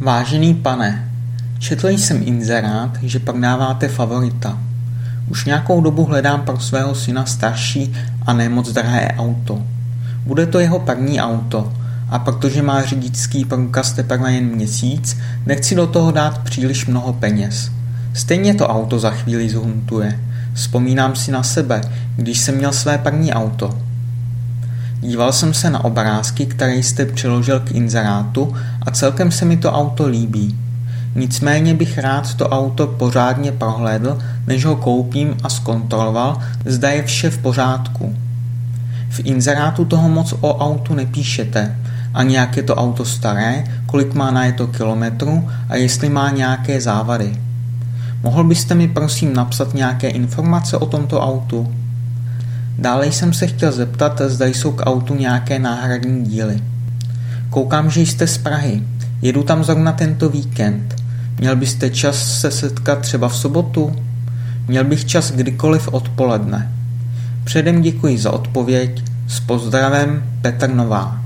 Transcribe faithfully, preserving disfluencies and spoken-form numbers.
Vážený pane, četl jsem inzerát, že prodáváte Favorita. Už nějakou dobu hledám pro svého syna starší a nemoc drahé auto. Bude to jeho první auto a protože má řidičský průkaz teprve jen měsíc, nechci do toho dát příliš mnoho peněz. Stejně to auto za chvíli zhuntuje. Vzpomínám si na sebe, když jsem měl své první auto. Díval jsem se na obrázky, které jste přiložil k inzerátu a celkem se mi to auto líbí. Nicméně bych rád to auto pořádně prohlédl, než ho koupím a zkontroloval, zda je vše v pořádku. V inzerátu toho moc o autu nepíšete, ani jak je to auto staré, kolik má najeto kilometrů a jestli má nějaké závady. Mohl byste mi prosím napsat nějaké informace o tomto autu? Dále jsem se chtěl zeptat, zda jsou k autu nějaké náhradní díly. Koukám, že jste z Prahy. Jedu tam zrovna tento víkend. Měl byste čas se setkat třeba v sobotu? Měl bych čas kdykoliv odpoledne. Předem děkuji za odpověď. S pozdravem, Petr Nová.